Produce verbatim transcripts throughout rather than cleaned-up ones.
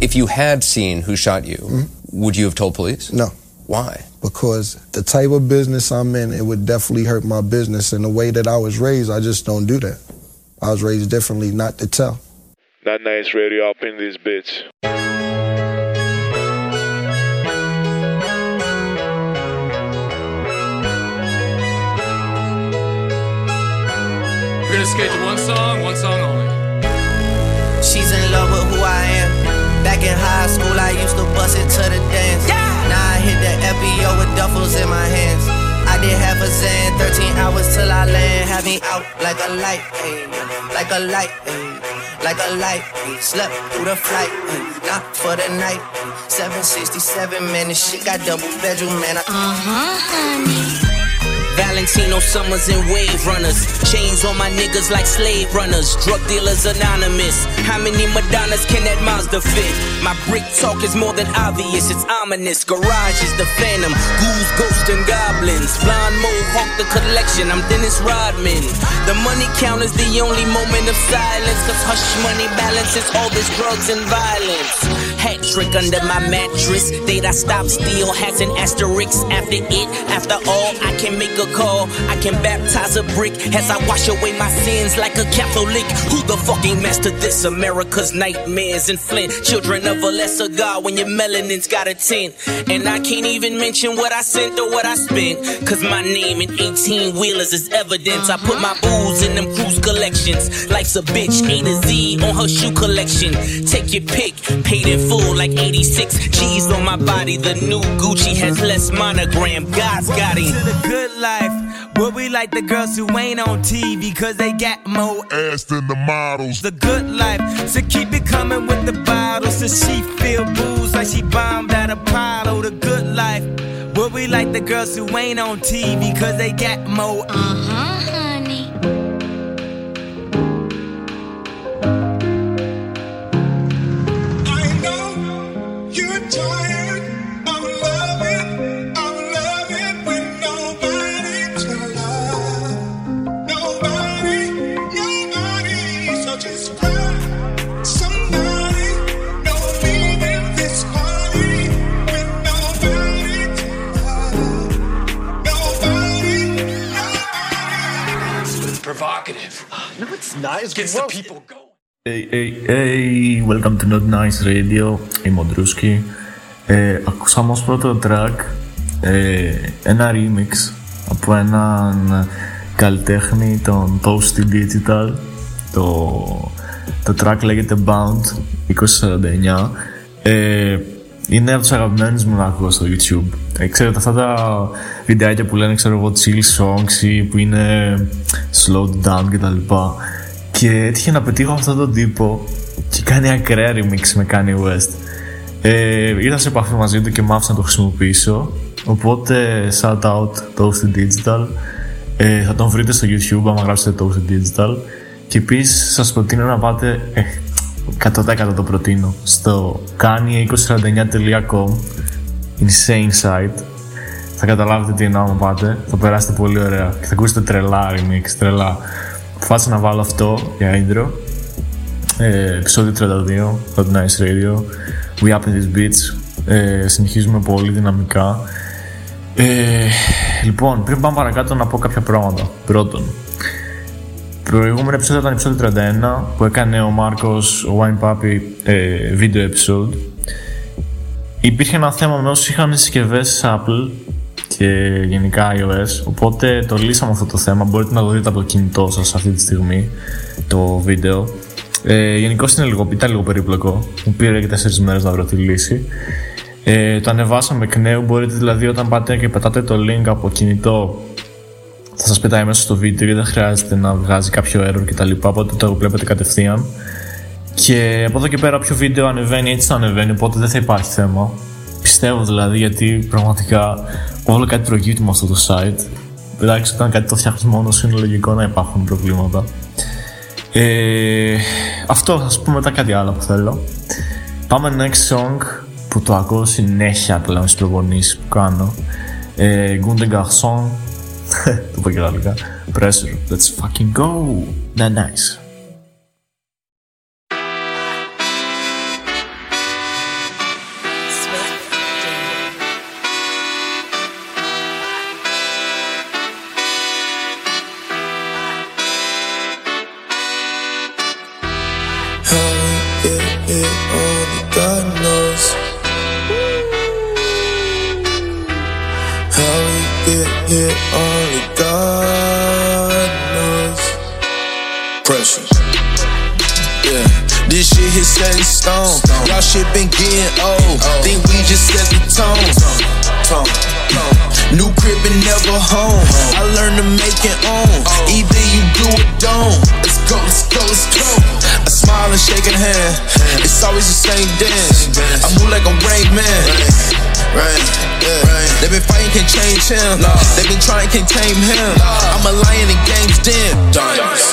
If you had seen who shot you, mm-hmm. would you have told police? No. Why? Because the type of business I'm in, it would definitely hurt my business. And the way that I was raised, I just don't do that. I was raised differently, not to tell. Not Nice Radio, up in this bitch. We're gonna skate to one song, one song only. She's in love with who I am. Back in high school, I used to bust it to the dance. Yeah! Now I hit the F B O with duffels in my hands. I did half a zan, thirteen hours till I land. Had me out like a light, ay, like a light, ay, like a light. Ay. Slept through the flight, ay, not for the night. seven sixty-seven, man, this shit got double bedroom, man. I- uh-huh, honey. Valentino Summers and Wave Runners. Chains on my niggas like slave runners. Drug dealers anonymous. How many Madonnas can that Mazda fit? My brick talk is more than obvious. It's ominous. Garage is the phantom. Ghouls, ghosts, and goblins. Blind Mohawk the collection. I'm Dennis Rodman. The money count is the only moment of silence. Cause hush money balances all this drugs and violence. Hat trick under my mattress. Data stop steal has an asterisk after it. After all, I can make a call. I can baptize a brick as I wash away my sins like a Catholic. Who the fucking mastered this? America's nightmares and Flint. Children of a lesser God when your melanin's got a tint. And I can't even mention what I sent or what I spent. Cause my name in eighteen wheelers is evidence. I put my booze in them cruise collections. Life's a bitch, A to Z on her shoe collection. Take your pick, paid in full like eighty-six G's on my body. The new Gucci has less monogram. God's got him. Life, but we like the girls who ain't on T V, cause they got more ass than the models. The good life, so keep it coming with the bottles. So she feel booze like she bombed at Apollo. The good life, but we like the girls who ain't on T V, cause they got more. Uh-huh, honey. I know you're tired. No, it's nice. Gets the people going. Hey, hey, hey, welcome to Not Nice Radio. Είμαι ο Drewskii. Ε, ακούσαμε ως πρώτο track ε, ένα remix από έναν καλλιτέχνη, τον Toasty Digital. Το, το track λέγεται Bound είκοσι σαράντα εννιά. Ε, είναι από τους αγαπημένους μου να ακούω στο YouTube. Ε, ξέρετε αυτά τα βιντεάκια που λένε ξέρω εγώ chill songs ή που είναι slowed down κτλ. Και έτυχε να πετύχω αυτόν τον τύπο και κάνει ακραία remix με Kanye West. Ε, ήρθα σε επαφή μαζί του και μ' άφησα να το χρησιμοποιήσω. Οπότε shout out Toasty Digital. Ε, θα τον βρείτε στο YouTube άμα γράψετε Toasty Digital. Και επίσης σας προτείνω να πάτε ε, εκατό τοις εκατό το προτείνω στο Kanye δύο χιλιάδες σαράντα εννιά τελεία com Insane site. Θα καταλάβετε τι εννοώ άμα πάτε. Θα περάσετε πολύ ωραία και θα ακούσετε τρελά remix, τρελά. Φάσα να βάλω αυτό για intro. ε, Επεισόδιο τριάντα δύο, Not Nice Radio. We up in this bitch. ε, Συνεχίζουμε πολύ δυναμικά. ε, Λοιπόν, πριν πάμε παρακάτω να πω κάποια πράγματα. Πρώτον, προηγούμενο επεισόδιο ήταν επεισόδιο τριάντα ένα που έκανε ο Μάρκος, ο Wine Puppy, ε, video episode. Υπήρχε ένα θέμα με όσους είχαν συσκευές Apple και γενικά iOS, οπότε το λύσαμε αυτό το θέμα. Μπορείτε να το δείτε από το κινητό σας αυτή τη στιγμή το βίντεο. Ε, γενικώς είναι λίγο, ήταν λίγο περίπλοκο, μου πήρε και τέσσερις μέρες να βρω τη λύση. Ε, το ανεβάσαμε εκ νέου, μπορείτε δηλαδή όταν πάτε και πετάτε το link από κινητό θα σας πετάει μέσα στο βίντεο γιατί δεν χρειάζεται να βγάζει κάποιο error κτλ. Οπότε το βλέπετε κατευθείαν. Και από εδώ και πέρα όποιο βίντεο ανεβαίνει έτσι θα ανεβαίνει, οπότε δεν θα υπάρχει θέμα. Πιστεύω δηλαδή, γιατί πραγματικά όλο κάτι προκύπτει με αυτό το site. Εντάξει, όταν κάτι το φτιάχνεις μόνος είναι λογικό να υπάρχουν προβλήματα. Ε, αυτό θα σου πω μετά κάτι άλλο που θέλω. Πάμε next song που το ακούω συνέχεια πλέον στις προπονήσεις που κάνω. Ε, Gunde Garçon. Το πω και γαλλικά. Pressure. Let's fucking go. Not nice. it only God knows. Pressure. Yeah, this shit hit set in stone. Y'all shit been getting old. Think we just set the tone. Tone, tone. New crib and never home. I learned to make it own. Either you do or don't. Let's go, let's go, let's go. I smile and shake a hand. It's always the same dance. I move like a rain man. Rain, yeah. Rain. They been fighting, can't change him. Nah. They been trying, can't tame him. Nah. I'm a lion in game's den. Dimes,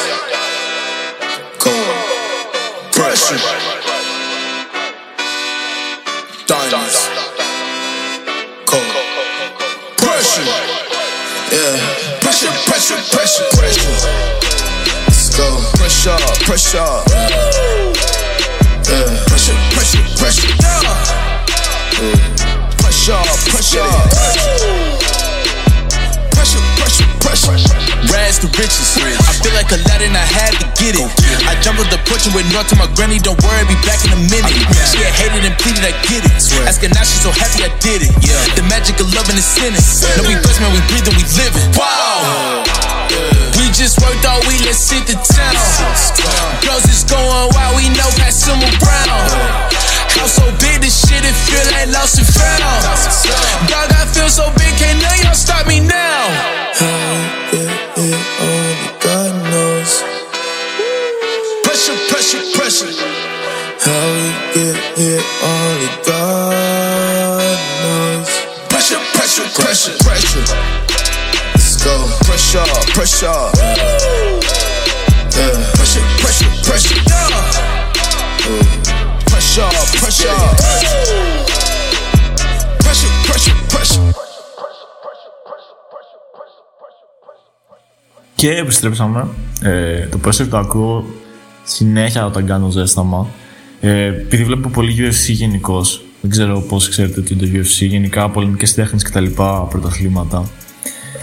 cool, pressure. Dimes, cool, pressure. Yeah, pressure, pressure, pressure, pressure. Let's go, pressure, pressure. Yeah, pressure, pressure, pressure. Yeah. Pressure, pressure, pressure, pressure, pressure. Rags to riches, I feel like Aladdin, I had to get it. I jumped up the porch and went north to my granny. Don't worry, be back in a minute. She had hated and pleaded, I get it. Asking now, she's so happy I did it. The magic of love and the sentence. No, we blessed, man, we breathing, we living. Wow. We just worked all week, let's hit the town. Girls is going wild, we know past summer brown. So big, this shit, it feel like lost and found. Dog, I feel so big, can't none y'all stop me now. How it, it only God knows. Pressure, pressure, pressure. How it, it, it only God knows. Pressure, pressure, pressure, pressure. Let's go. Pressure, pressure. Yeah. Pressure, pressure, pressure. Yeah. Pressure, pressure, pressure, pressure, pressure. Και επιστρέψαμε. Ε, το pressure το ακούω συνέχεια όταν κάνω ζέσταμα. Ε, επειδή βλέπω πολύ γιου εφ σι γενικώς. Δεν ξέρω πώς ξέρετε τι είναι το γιου εφ σι. Γενικά, πολεμικές τέχνες κτλ. Πρωταθλήματα.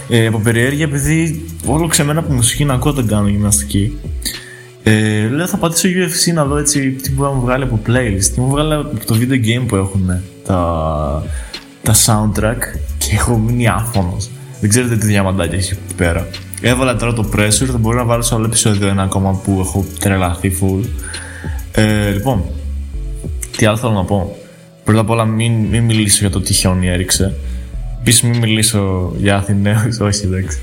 Ε, από περιέργεια, επειδή όλο ξεμένα από μουσική να ακούω όταν κάνω γυμναστική. Ε, λέω θα πατήσω γιου εφ σι να δω έτσι τι μπορεί να μου βγάλει από playlist. Τι μου βγάλει από το video game που έχουν τα, τα soundtrack και έχω μείνει άφωνος. Δεν ξέρετε τι διαμαντάκια έχει εκεί πέρα. Έβαλα τώρα το pressure, θα μπορώ να βάλω σε άλλο επεισόδιο ένα ακόμα που έχω τρελαθεί full. Ε, λοιπόν, τι άλλο θέλω να πω. Πρώτα απ' όλα μην, μην μιλήσω για το τι χιόνι έριξε. Επίσης μην μιλήσω για Αθηναίους, όχι εντάξει.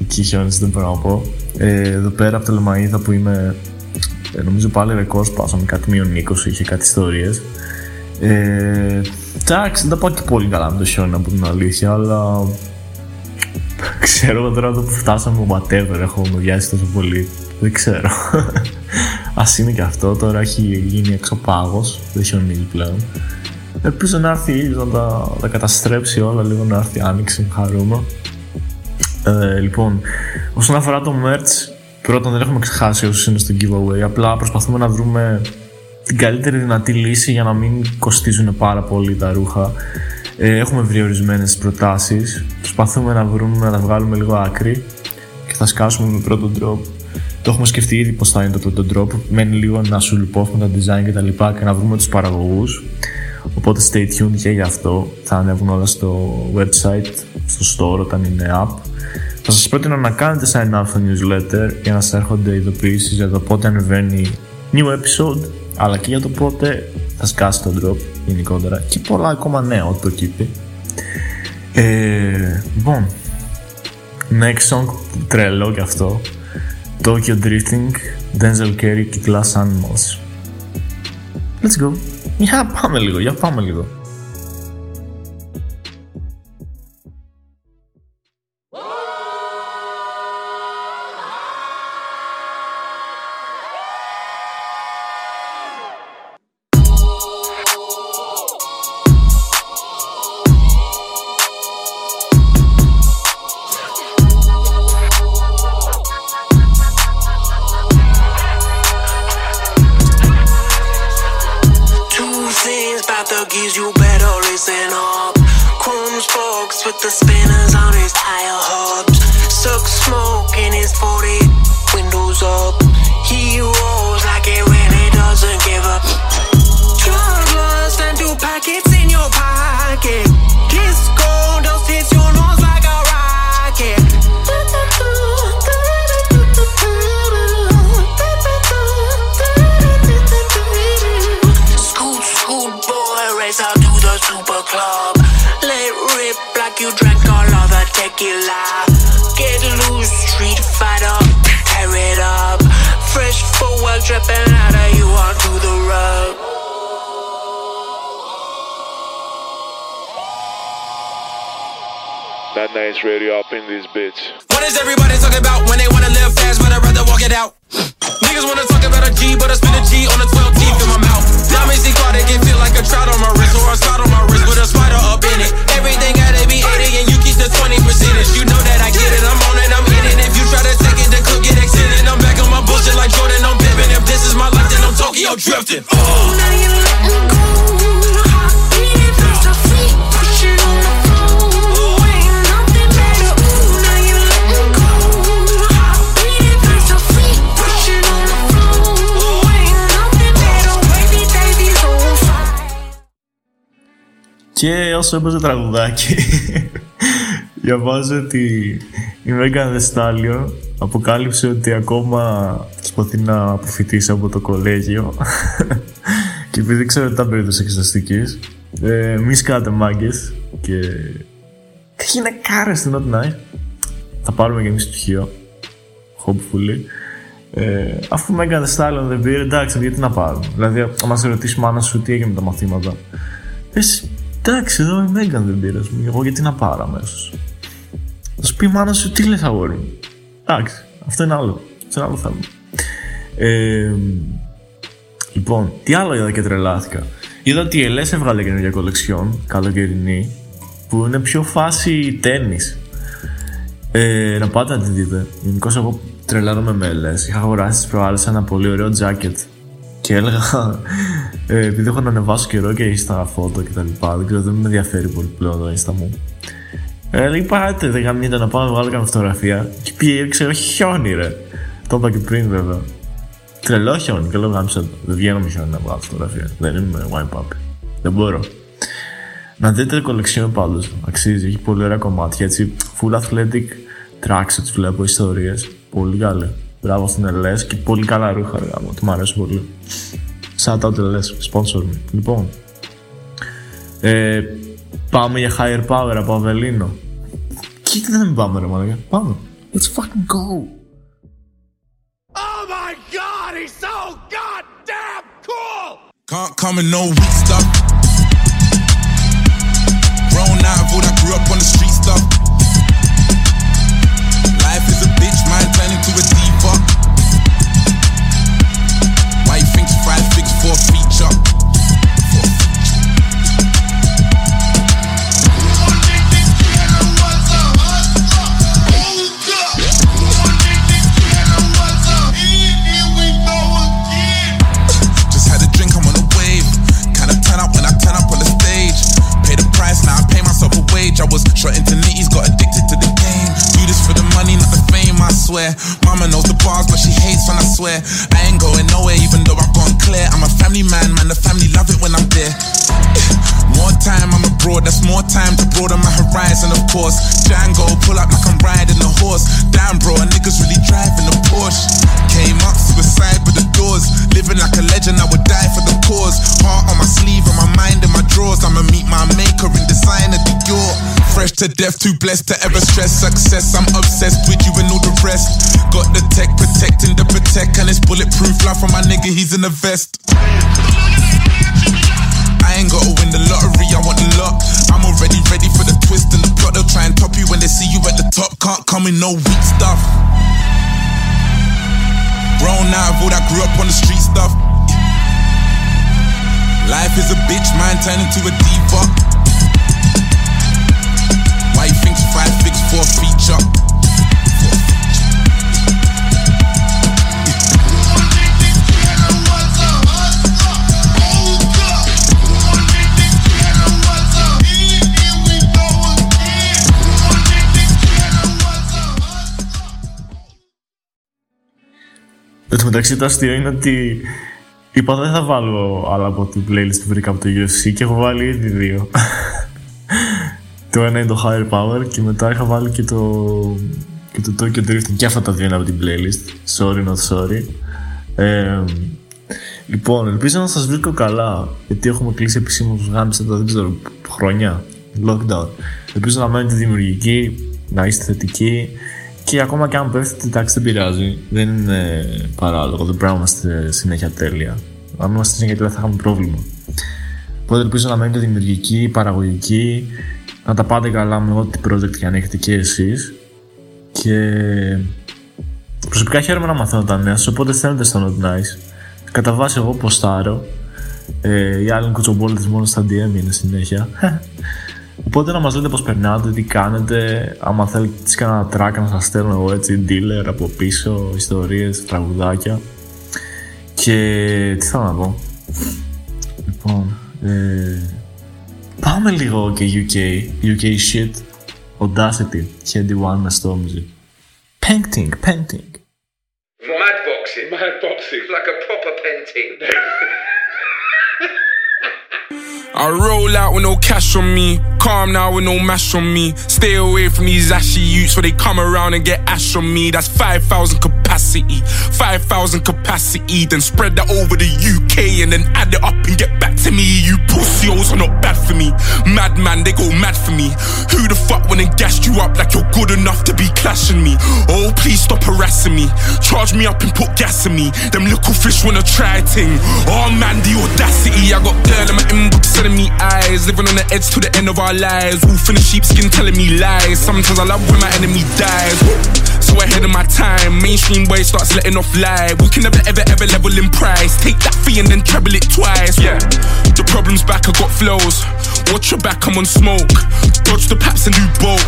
Εκεί χιόνισε, δεν μπορώ να πω. Ε, εδώ πέρα από τα Λεμαΐδα που είμαι, νομίζω πάλι ρεκόρ σπάσαμε κάτι μείον είκοσι, είχε κάτι ιστορίες. Εντάξει, δεν τα πάω και πολύ καλά με το χιόνι από την αλήθεια, αλλά ξέρω τώρα που φτάσαμε, whatever, έχω μοδιάσει τόσο πολύ. Δεν ξέρω. Ας είναι και αυτό, τώρα έχει γίνει εξωπάγος, δεν χιονίζει πλέον. Ελπίζω να έρθει ήλιος να τα, τα καταστρέψει όλα, λίγο να έρθει άνοιξη, χαρούμε. Ε, λοιπόν, όσον αφορά το merch, πρώτον δεν έχουμε ξεχάσει όσους είναι στο giveaway. Απλά προσπαθούμε να βρούμε την καλύτερη δυνατή λύση για να μην κοστίζουν πάρα πολύ τα ρούχα. Ε, έχουμε βρει ορισμένες προτάσεις. Προσπαθούμε να βρούμε, να τα βγάλουμε λίγο άκρη και θα σκάσουμε με πρώτο drop. Το έχουμε σκεφτεί ήδη πως θα είναι το πρώτο drop. Μένει λίγο να σου λουπώθουμε τα design κτλ. Και, και να βρούμε τους παραγωγούς. Οπότε stay tuned και γι' αυτό. Θα ανέβουν όλα στο website, στο store όταν είναι app. Θα σας πρότεινα να κάνετε sign up στο newsletter για να σας έρχονται ειδοποιήσεις για το πότε ανεβαίνει new episode, αλλά και για το πότε θα σκάσει το drop γενικότερα και πολλά ακόμα νέα ό,τι προκύπτει. Ε, λοιπόν, next song τρελό κι αυτό, Tokyo Drifting, Denzel Curry και Glass Animals. Let's go! Για πάμε λίγο, για πάμε λίγο. Pockets in your pocket, kiss gold, don't sit your nose like a rock. get loud, get loose, street fighter, tear it up. Fresh for well, dripping out of you onto the rug. Not Nice Radio up in this bitch. What is everybody talking about when they wanna live fast, but I'd rather walk it out? Niggas wanna talk about a G, but I spit a G on the twelve teeth in my mouth. Diamonds they caught, it can feel like a trout on my wrist, or a spot on my wrist with a spider up in it. Everything gotta be eighty and you keep the twenty percent. You know that I get it, I'm on it, I'm in it. If you try to take it, then could get extended. I'm back on my bullshit like Jordan, I'm pimping. If this is my life, then I'm Tokyo Drifting. Oh, now you letting go. Και όσο έπαιζε τραγουδάκι, διαβάζω ότι η Megan Thee Stallion αποκάλυψε ότι ακόμα προσπαθεί να αποφοιτήσει από το κολέγιο και επειδή ξέρω ότι ήταν περίπτωση εξεταστικής, ε, μη σκάτε μάγκες και έχει ένα κάρα στην Not Nice. Θα πάρουμε και εμείς πτυχίο, hopefully. Ε, αφού Megan Thee Stallion δεν πήρε, εντάξει, γιατί να πάρουμε. Δηλαδή, αν μας ρωτήσει μάνα σου τι έγινε με τα μαθήματα, πες, εντάξει, εδώ η Megan δεν πήρα, εγώ γιατί να πάρω αμέσως. Θα σου πει η μάνα σου, τι λες αγόρι μου. Εντάξει, αυτό είναι άλλο, αυτό είναι άλλο θέμα. Ε, λοιπόν, τι άλλο είδα και τρελάθηκα. Είδα ότι η Ελέσσα έβγαλε καινούργια κολεξιόν, καλοκαιρινή, που είναι πιο φάση τέννις. Ε, να πάτε να τη δείτε. Γενικώς εγώ τρελάρομαι με Ελέσσα. Είχα αγοράσει τις προάλλες ένα πολύ ωραίο τζάκετ. Και έλεγα, ε, επειδή έχω να ανεβάσω καιρό και στα φώτα και τα λοιπά, δεν ξέρω, δεν με ενδιαφέρει πολύ πλέον το Insta μου. Ε, λέει, πάτε, δεν γαμνιέται να πάω να βγάλω καμία φωτογραφία. Και πήγε, ξέρω, χιόνι ρε. Το είπα και πριν βέβαια. Τρελό χιόνι, και λέω, γάμισε το. Δεν βγαίνω με χιόνι να βγάλω φωτογραφία. Δεν είμαι Wine Puppy. Δεν μπορώ. Να δείτε κολεξιόν πάντως. Αξίζει, έχει πολύ ωραία κομμάτια. Έτσι, full athletic tracks, βλέπω ιστορίες. Πολύ καλή. Μπράβο στην Ελέσσα και πολύ καλά ρούχα, ρε γάμο, μου αρέσουν πολύ. Shout out Ελέσσα, sponsor me. Λοιπόν, ε, πάμε για higher power από Αβελίνο. Κοίτα, δεν μην πάμε ρε μαλάκα, πάμε. Let's fucking go. Oh my god, he's so goddamn cool. Can't come in no weak stuff. Grown out of what I grew up on the street stuff. Life is a bitch, mine turning to a deep. Why you think five, six, four feature? One thing this killer was a hustler. Hold up. One thing this killer was a hit. Here we go again. Just had a drink, I'm on a wave. Kinda turn up when I turn up on the stage. Pay the price, now I pay myself a wage. I was short into nitties, got addicted to the game. Do this for the money, not the fame, I swear. Mama knows the bars, but she hates when I swear. I ain't going nowhere, even though I've gone clear. I'm a family man, man, the family love it when I'm there. More time, I'm abroad, that's more time to broaden my horizon, of course. Django, pull up like I'm riding a horse. Damn, bro, a nigga's really driving a Porsche. Came up, suicide with the doors. Living like a legend, I would die for the cause. Heart on my sleeve and my mind in my drawers. I'ma meet my maker in design at Dior. Fresh to death, too blessed to ever stress success. I'm obsessed with you and all the rest. Got the tech, protecting the protect, and it's bulletproof life for my nigga, he's in a vest. I ain't gotta win the lottery, I want the lot. I'm already ready for the twist and the plot. They'll try and top you when they see you at the top. Can't come in no weak stuff. Grown out of all that grew up on the street stuff. Life is a bitch, mine turned into a diva. Why you think five, six, four feature? Εν τω μεταξύ το αστείο είναι ότι είπα δεν θα βάλω άλλα από την playlist που βρήκα από το γιου εφ σι και έχω βάλει ήδη δύο. Το ένα είναι το Higher Power και μετά είχα βάλει και το, και το Tokyo Drifting και αυτά τα δύο είναι από την playlist. Sorry not sorry. Ε, λοιπόν, ελπίζω να σας βρήκω καλά γιατί έχουμε κλείσει επισήμως γάμισα τα δεν ξέρω χρόνια, lockdown. Ελπίζω να μένετε δημιουργικοί, να είστε θετικοί και ακόμα και αν πέφτετε, εντάξει, δεν πειράζει. Δεν είναι παράλογο, δεν πρέπει να είμαστε συνέχεια τέλεια. Αν είμαστε συνέχεια τέλεια, θα είχαμε πρόβλημα. Οπότε ελπίζω να μένετε δημιουργικοί, παραγωγικοί, να τα πάτε καλά με ό,τι project και αν έχετε και εσείς. Και προσωπικά χαίρομαι να μαθαίνω τα νέα σας, οπότε στέλνετε στο Not Nice. Κατά βάση, εγώ ποστάρω. Ε, οι άλλοι κουτσομπόλτες μόνο στα ντι εμ είναι συνέχεια. Οπότε να μας λέτε πώς περνάτε, τι κάνετε. Άμα θέλετε, τι κάνω τράκα να σας στέλνω εγώ έτσι, dealer από πίσω, ιστορίες, τραγουδάκια. Και τι θέλω να πω. Λοιπόν, ε, πάμε λίγο και γιου κέι, γιου κέι shit. Audacity, Candy One με στόμιζε. Painting, painting. Mad boxing, mad boxing, like a proper painting. I roll out with no cash on me. Calm now with no mash on me. Stay away from these ashy youths where they come around and get ash on me. That's five thousand capacity, five thousand capacity. Then spread that over the U K and then add it up and get back to me. You pussy hoes are not bad for me. Madman, they go mad for me. Who the fuck went and gassed you up like you're good enough to be clashing me? Oh, please stop harassing me. Charge me up and put gas in me. Them little fish wanna try a thing. Oh man, the audacity. I got girl in my inbox telling me eyes, living on the edge to the end of our lives. Wolf in the sheepskin telling me lies. Sometimes I love when my enemy dies. So ahead of my time, mainstream boy starts letting off lie. We can never ever ever level in price. Take that fee and then treble it twice. Yeah, the problem's back, I got flows. Watch your back, I'm on smoke. Dodge the paps and do bolt.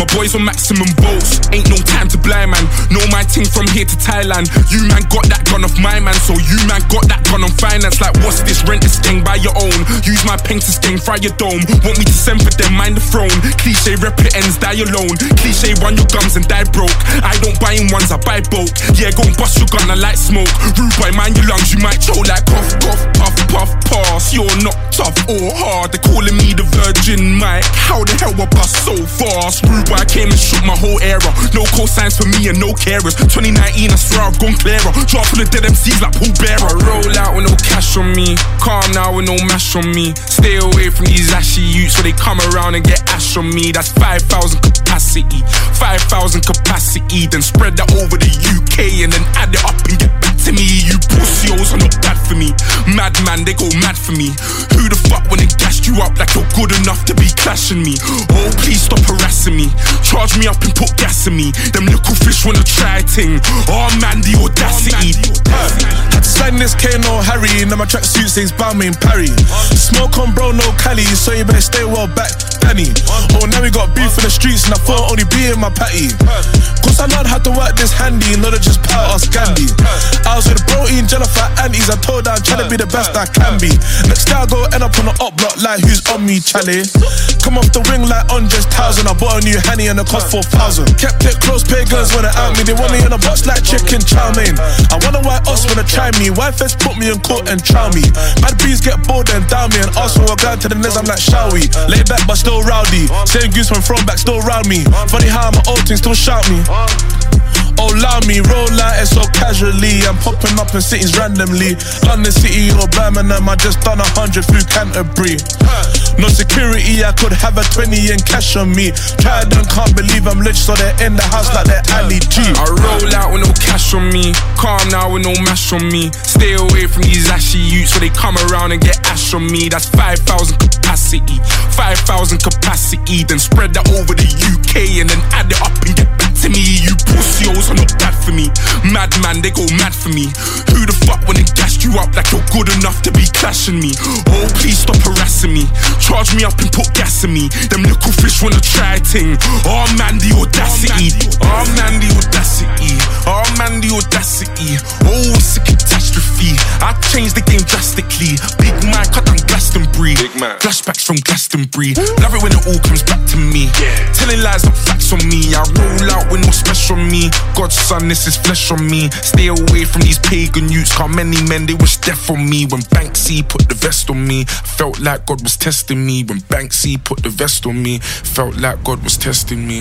My boys on maximum bolts. Ain't no time to blind man. Know my ting from here to Thailand. You man got that gun off my man. So you man got that gun on finance. Like what's this, rent this thing, buy your own. Use my pen to sting, fry your dome. Want me to send for them, mind the throne. Cliche rep it ends, die alone. Cliche run your gums and die broke. I don't buy in ones, I buy bulk. Yeah, go and bust your gun, I like smoke. Rude boy, mind your lungs, you might choke. Like cough, cough, puff, puff, pass. You're not tough or hard. They're calling me the Virgin Mike. How the hell I bust so fast? Rude boy, I came and shook my whole era. No cosigns for me and no carers. Twenty nineteen, I swear I've gone clearer. Drop full of dead M Cs like Paul Bearer. Roll out with no cash on me. Calm now with no mash on me. Stay away from these ashy youths where they come around and get ash on me. That's five thousand capacity, five thousand capacity. Then spread that over the U K and then add it up and get back to me. You pussy hoes are not bad for me. Madman, they go mad for me. Who the fuck when they gassed you up like you're good enough to be clashing me? Oh, please stop harassing me. Charge me up and put gas in me. Them little fish wanna try a ting. Oh man, the audacity. Had to slide in this K, no Harry. Now my tracksuit sings Balmain in Parry. Smoke on bro, no Cali. So you better stay well back, Danny. Oh, now we got beef in the streets and I thought only be in my patty. Cause I know how to work this handy. Know that just power us Gandhi. I was with a bro eating jello for aunties. I told her I'm trying to be the best I can be. Next day I go end up on the up block like who's on me, Chale. Come off the wing like Andres Towson. I bought a new Hanny and it cost four thousand. Kept it close, pay girls wanna out me. They want me in a box like chicken chow mein. I wonder why us wanna try me. Why first put me in court and chow me. Bad bees get bored and down me. And us when we're going to the nest I'm like, shall we? Lay back but still rowdy. Same goose from throwback back still round me. Funny how my old things still shout me. Oh, allow me, roll out it so casually. I'm popping up in cities randomly. London City or Birmingham, I just done a hundred through Canterbury. No security, I could have a twenty in cash on me. Tried and can't believe I'm rich, so they're in the house like they're Ali G. I roll out with no cash on me. Calm now with no mash on me. Stay away from these ashy youths where they come around and get ash on me. That's five thousand capacity, five thousand capacity. Then spread that over the U K and then add it up and get back to me. You pussy hoes are not bad for me. Madman, they go mad for me. Who the fuck when they gassed you up like you're good enough to be clashing me? Oh, please stop harassing me. Charge me up and put gas in me. Them little fish wanna try a ting. Oh man, the audacity. Oh man, the audacity. Oh man, the audacity. Oh, it's a catastrophe. I changed the game drastically. Big Mike, cut down Glastonbury. Flashbacks from Glastonbury. Love it when it all comes back to me. Telling lies, not facts on me. I roll out with no special me. God's son, this is flesh on me. Stay away from these pagan youths. How many men, they wish death on me. When Banksy put the vest on me, I felt like God was testing me. When Banksy put the vest on me, felt like God was testing me.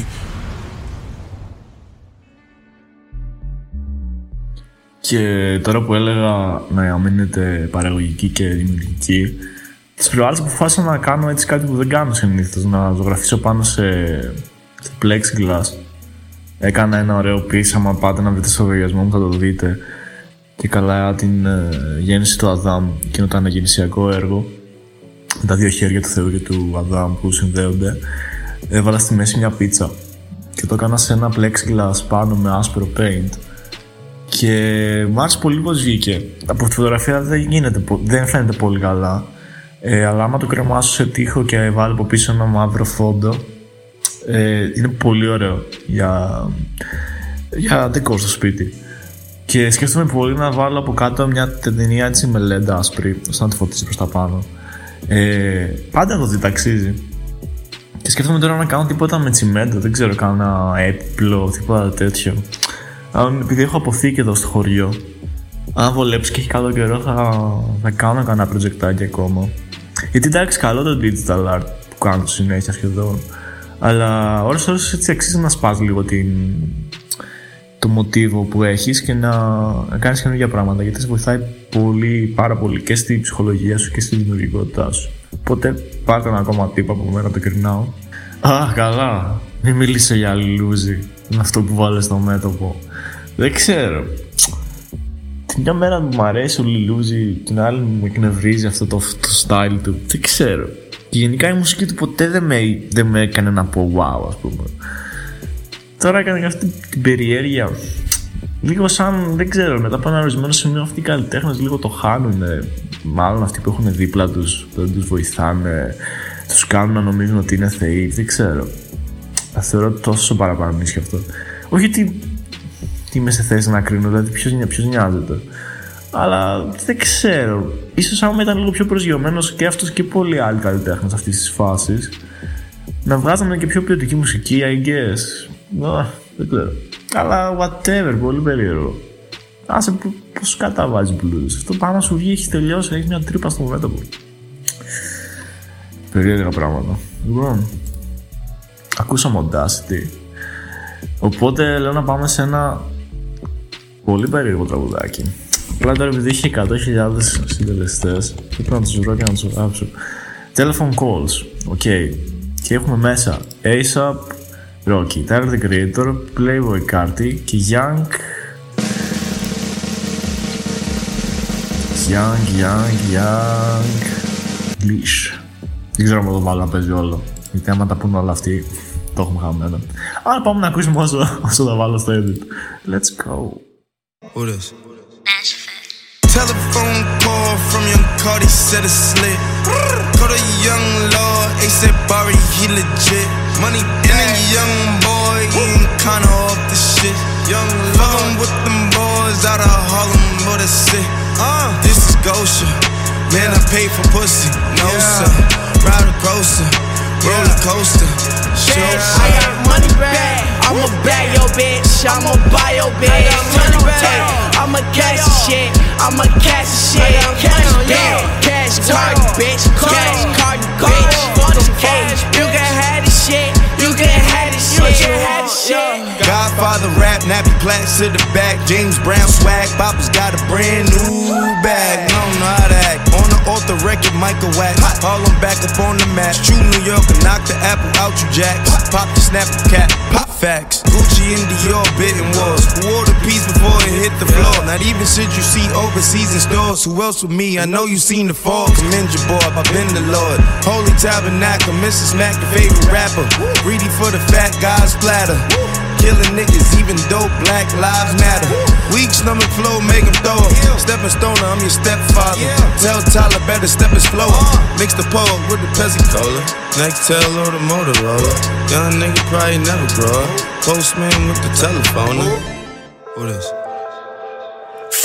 Και τώρα που έλεγα να μείνετε παραγωγικοί και δημιουργικοί, τις προάλλες αποφάσισα να κάνω έτσι κάτι που δεν κάνω συνήθως, να ζωγραφίσω πάνω σε στο Plexiglass. Έκανα ένα ωραίο πείραμα, πάτε να βρείτε στο λογαριασμό μου, θα το δείτε. Και καλά την ε, γέννηση του Αδάμ, εκείνο το αναγεννησιακό έργο. Με τα δύο χέρια του Θεού και του Αδάμ που συνδέονται. Έβαλα στη μέση μια πίτσα και το έκανα σε ένα Plexiglass πάνω με άσπρο paint. Και μου άρεσε πολύ πώς βγήκε. Από τη φωτογραφία δεν, γίνεται, δεν φαίνεται πολύ καλά. Ε, αλλά άμα το κρεμάσω σε τοίχο και βάλω από πίσω ένα μαύρο φόντο, ε, είναι πολύ ωραίο για, για δικό στο σπίτι. Και σκέφτομαι πολύ να βάλω από κάτω μια ταινία έτσι με λέντα άσπρη, ώστε να τη φωτίσει προς τα πάνω. Ε, πάντα το διταξίζει. Και σκέφτομαι τώρα να κάνω τίποτα με τσιμέντο, δεν ξέρω, κάνα έπιπλο, τίποτα τέτοιο. Αν, επειδή έχω αποθήκη εδώ στο χωριό, αν βολέψει και έχει καλό καιρό, θα, θα κάνω κανένα προτζεκτάκι ακόμα. Γιατί εντάξει, καλό το digital art που κάνω συνέχεια σχεδόν, αλλά ώρες ώρες έτσι αξίζει να σπάς λίγο την, το μοτίβο που έχεις και να, να κάνεις καινούργια πράγματα, γιατί σε βοηθάει πολύ, πάρα πολύ και στη ψυχολογία σου και στη δημιουργικότητά σου. Οπότε πάρτε ένα ακόμα τύπο από μένα, το κρινάω. Α, καλά, μην μίλησε για λουλούζι, είναι αυτό που βάλες στο μέτωπο. Δεν ξέρω. Την μια μέρα μου αρέσει ο λουλούζι, την άλλη μου εκνευρίζει αυτό το, το style του. Δεν ξέρω. Και γενικά η μουσική του ποτέ δεν με, δεν με έκανε να πω wow, ας πούμε. Τώρα έκανε αυτή την περιέργεια. Λίγο σαν, δεν ξέρω, μετά από ένα ορισμένο σημείο αυτοί οι καλλιτέχνες λίγο το χάνουνε. Μάλλον αυτοί που έχουν δίπλα τους δεν τους βοηθάνε, τους κάνουν να νομίζουν ότι είναι θεοί. Δεν ξέρω. Θα θεωρώ τόσο παραπάνω κι αυτό. Όχι ότι είμαι σε θέση να κρίνω, δηλαδή ποιος νοιάζεται. Αλλά δεν ξέρω. Ίσως άμα ήταν λίγο πιο προσγειωμένος και αυτός και πολλοί άλλοι καλλιτέχνες αυτής της φάσης, να βγάζαμε και πιο ποιοτική μουσική, I guess. No, δεν ξέρω. Αλλά whatever, πολύ περίεργο. Άσε πώς καταβάζεις blues. Αυτό πάνω σου βγει, έχει τελειώσει, έχει μια τρύπα στο μέτωπο. Περίεργα πράγματα. Λοιπόν, ακούσαμε ο Audacity. Οπότε λέω να πάμε σε ένα πολύ περίεργο τραγουδάκι. Απλά τώρα επειδή είχε εκατό χιλιάδες συντελεστές, πρέπει να τους βρω και να τους γράψω. Telephone calls, οκ. Okay. Και έχουμε μέσα έι σαπ Rocky, Tyler the Creator, Playboy Carti και Young. Young, Young, Young. Leash. Δεν ξέρω αν το βάλω να παίζει όλο. Γιατί άμα τα πούνε όλα αυτοί, το έχουμε χαμένο. Άρα πάμε να ακούσουμε όσο, όσο τα βάλω στο edit. Let's go. Ωραίος. Telephone call from young Cardi said it's slick. Called a young lord, A$έι πι Rocky, he legit. Money in a young boy, he ain't kinda off the shit. Young lord with them boys out of Harlem, what a sick. Uh, this is Gosha, man I paid for pussy. No sir, ride a grocer. Roller coaster. Yeah, yeah, I got money bag. I'ma bag your bitch. I'ma buy your bitch. I got money bag. I'ma cash the shit. I'ma cash the shit. I got cash money, yeah. Cash card, bitch. Cash card, bitch. For the cage, you can have the shit. You can have the shit. You can have the shit. Godfather rap, nappy plaques to the back. James Brown swag. Papa's got a brand new bag. No, not that. On the author record, Michael Wax. All I'm back up on the mat. True New York and knock the apple out, you jacks. Pop the snapper cap, pop facts. Gucci and Dior bidding wars. Wore the piece before it hit the floor. Not even shit you see overseas in stores. Who else with me? I know you seen the fall. Commend your boy, I've been the Lord. Holy Tabernacle, Missus Mac, your favorite rapper. Greedy for the fat guy's platter. Killing niggas, even dope, black lives matter. Weak stomach flow, make him throw up. Stepping stoner, I'm your stepfather. Tell Tyler better step his flow up. Mix the pole with the Pepsi Cola. Next tell or the Motorola. Young nigga probably never grow up. Postman with the telephone. What is?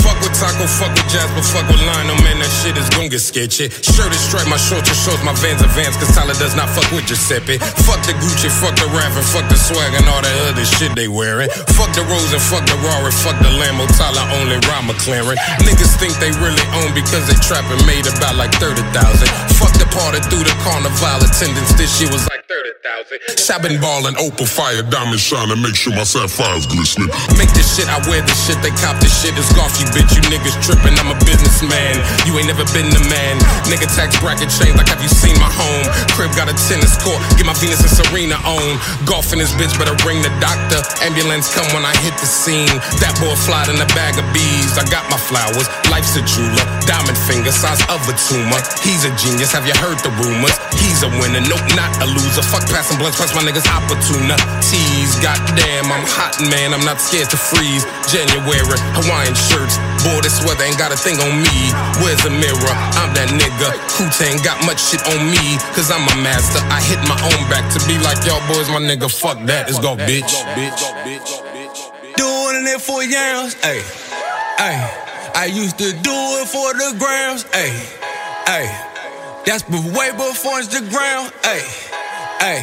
Fuck with Taco, fuck with Jazz, but fuck with Lionel, man, that shit is gon' get sketchy. Shirt is striped, my shorts are shorts, my Vans are Vans, cause Tyler does not fuck with Giuseppe. Fuck the Gucci, fuck the rap, and fuck the swag, and all that other shit they wearing. Fuck the Rose and fuck the Rory, fuck the Lambo, Tyler only ride McLaren. Niggas think they really own because they trappin' made about like thirty thousand. Fuck the party through the carnival attendance, this shit was like thirty thousand. Shopping ball and opal fire, diamonds shinin', make sure my sapphire's glistening. Make this shit, I wear this shit, they cop this shit, it's golf, you bitch. you niggas trippin', I'm a businessman. You ain't never been a man. Nigga tax bracket change, like have you seen my home? Crib got a tennis court, get my Venus and Serena on. Golf in this bitch, better ring the doctor. Ambulance come when I hit the scene. That boy fly in a bag of bees. I got my flowers, life's a jeweler. Diamond finger, size of a tumor. He's a genius, have you heard the rumors? He's a winner, nope, not a loser. Fuck passing blunts, plus my niggas opportuna. Tease, goddamn, I'm hot, man, I'm not scared to freeze. January, Hawaiian shirts. Boy, this weather ain't got a thing on me. Where's the mirror? I'm that nigga. Kuta ain't got much shit on me, cause I'm a master. I hit my own back to be like y'all boys, my nigga. Fuck that, it's go, bitch. Doing it for yams, ayy, ayy. I used to do it for the grams, ayy, ayy. That's way before Instagram, ayy, ayy.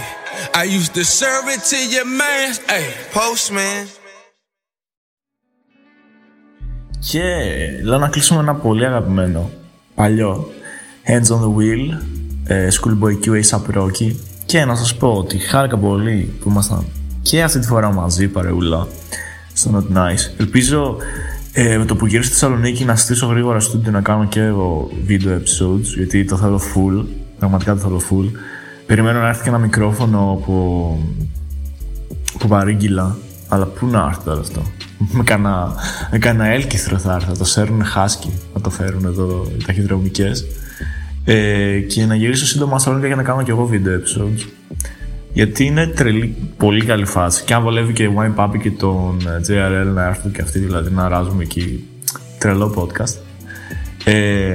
I used to serve it to your mans, ayy. Postman. Και λέω να κλείσουμε ένα πολύ αγαπημένο παλιό Hands on the Wheel, Schoolboy Q, έι σαπ Rocky. Και να σας πω ότι χάρηκα πολύ που ήμασταν και αυτή τη φορά μαζί παρεούλα στο Not Nice. Ελπίζω ε, με το που γυρίσω στη Θεσσαλονίκη να στήσω γρήγορα στούντιο να κάνω και εγώ video episodes, γιατί το θέλω full, πραγματικά το θέλω full. Περιμένω να έρθει και ένα μικρόφωνο από, από παρήγγυλα, αλλά πού να έρθει τώρα αυτό. Με κανένα, με κανένα έλκυθρο θα έρθει, θα το σέρνουν χάσκι, να το φέρουν εδώ οι ταχυδρομικές. Ε, και να γυρίσω σύντομα στα λόγια για να κάνω και εγώ video episodes, γιατί είναι τρελή, πολύ καλή φάση. Και αν βολεύει και η Wine Puppy και τον τζέι αρ ελ να έρθουν και αυτοί, δηλαδή να αράζουμε εκεί τρελό podcast. Ε,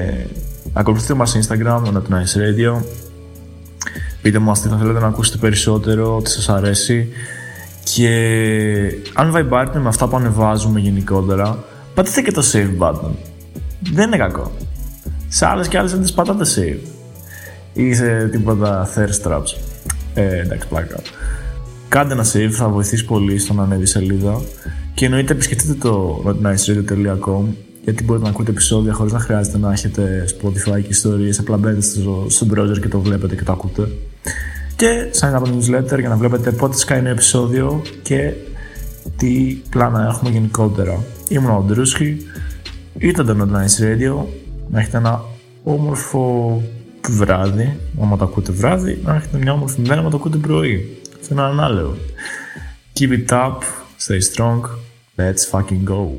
ακολουθείτε μας στο Instagram, Not Nice Radio. Πείτε μας τι θα θέλετε να ακούσετε περισσότερο, τι σας αρέσει. Και αν βαϊμπάρετε με αυτά που ανεβάζουμε γενικότερα, πατήστε και το save button. Δεν είναι κακό. Σε άλλες και άλλες δεν τις πατάτε save. Ή σε τίποτα thirst traps. Ε, εντάξει, πλάκα. Κάντε ένα save, θα βοηθήσει πολύ στο να ανέβει σελίδα. Και εννοείται επισκεφτείτε το νοτ νάις ρέιντιο τελεία κομ, γιατί μπορείτε να ακούτε επεισόδια χωρίς να χρειάζεται να έχετε Spotify και ιστορίες. Απλά μπαίνετε στο, στο browser και το βλέπετε και το ακούτε. Και sign up on newsletter για να βλέπετε πότε σκάει ένα επεισόδιο και τι πλάνα έχουμε γενικότερα. Ήμουν ο Drewskii, ήταν το Not Nice Radio. Να έχετε ένα όμορφο βράδυ, άμα το ακούτε βράδυ, να έχετε μια όμορφη μέρα, άμα το ακούτε πρωί. Αυτό είναι ανάλογο. Keep it up, stay strong, let's fucking go.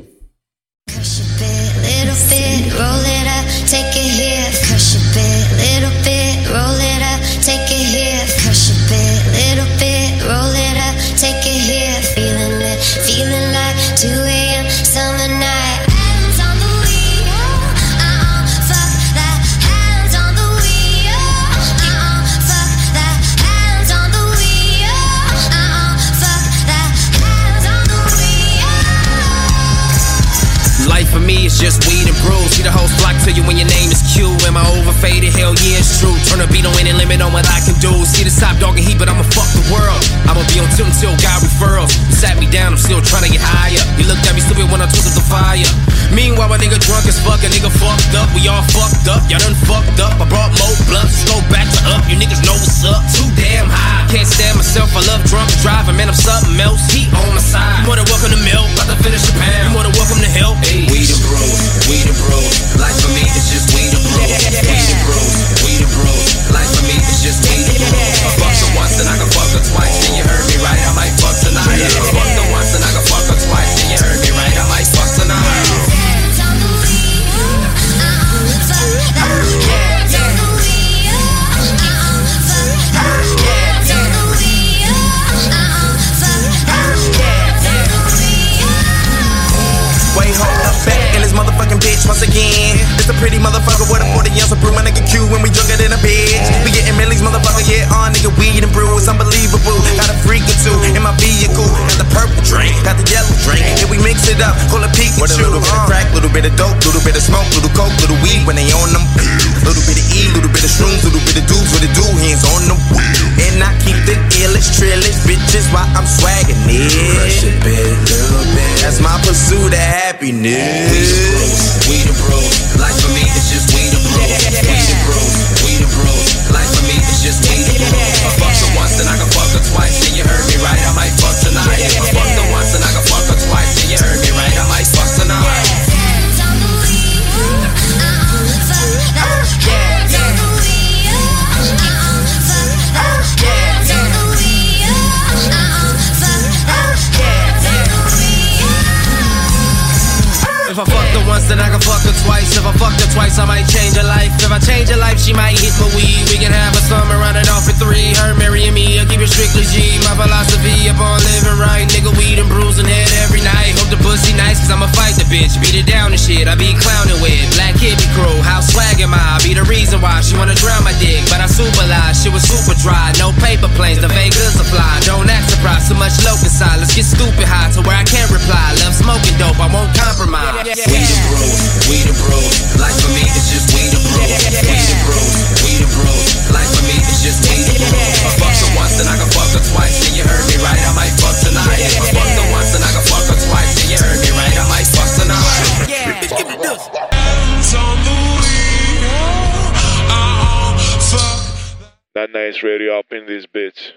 It's just weed and brews. See the whole block tell you when your name is Q. Am I overfaded? Hell yeah, it's true. Turn the beat on any limit on what I can do. See the top dog and heat, but I'ma fuck the world. I'ma be on tilt until God referrals. You sat me down, I'm still tryna get higher. You looked at me stupid when I took up the fire. Meanwhile, my nigga drunk as fuck, a nigga fucked up. We all fucked up, y'all done fucked up. I brought more blunts, go back to up. You niggas know what's up. Too damn high, can't stand myself. I love drunk driving, man, I'm something else. Heat on my side. You wanna welcome to milk, about to finish the pan. You wanna welcome to help. Hey, we the bros, we the bros. Life for me is just we the bros. We the bros, we the bros. Life for me is just we the bros. I fucked her once and I can fuck her twice. And you heard me right, I might fuck tonight. I fucked her once and I can fuck her twice. And you heard me right, I might fuck tonight. Motherfucking bitch once again. It's a pretty motherfucker with a forty ounce of brew. My nigga Q when we drunker than a bitch. We getting millies, motherfucker, yeah, on nigga weed and brew. It's unbelievable. Got a freak or two in my vehicle. Got the purple drink, got the yellow drink. And we mix it up, call it Pikachu. With a little bit of crack, little bit of dope, little bit of smoke, little coke, little weed when they on them. Little bit of E, little bit of shrooms, little bit of dudes with the dude hands on the wheel. And I keep the illest, trillest bitches while I'm swagging it. Crush it, bit, little bit. That's my pursuit of happiness. We the bros, life for me is just we the bros. We the bros, we the bros. Life for me is just we the bros. I fucked her once and I can fuck her twice. And you heard me right, I might fuck tonight. I fucked her once and I can fuck her twice. And you heard me right, I might fuck tonight. twice, I might change her life. If I change her life, she might hit for weed. We can have a summer, run it off at three. Her marrying me, I'll keep it strictly G. My philosophy upon living right. Nigga, weed and bruising head every night. Hope the pussy nice, cause I'ma fight the bitch. Beat it down and shit, I be clowning with. Black hippie crew, how swag am I? Be the reason why she wanna drown my dick. But I super lie, she was super dry. No paper planes, the vague goods apply. Don't act surprised, so much locuside. Let's get stupid high to where I can't reply. Love smoking dope, I won't compromise. Yeah, yeah, yeah. We the bros, we the bros. Life for me is just we the bros. Yeah, yeah, yeah. We the bros, we the bros. Life for me is just we the bros. If I fuck her once, then I can fuck her twice. Then you heard me right, I might fuck tonight. If I fuck her once, then I can fuck her twice. Then you heard me right, I might fuck tonight. Yeah, yeah. Give me this. Not Nice Radio up in this bitch.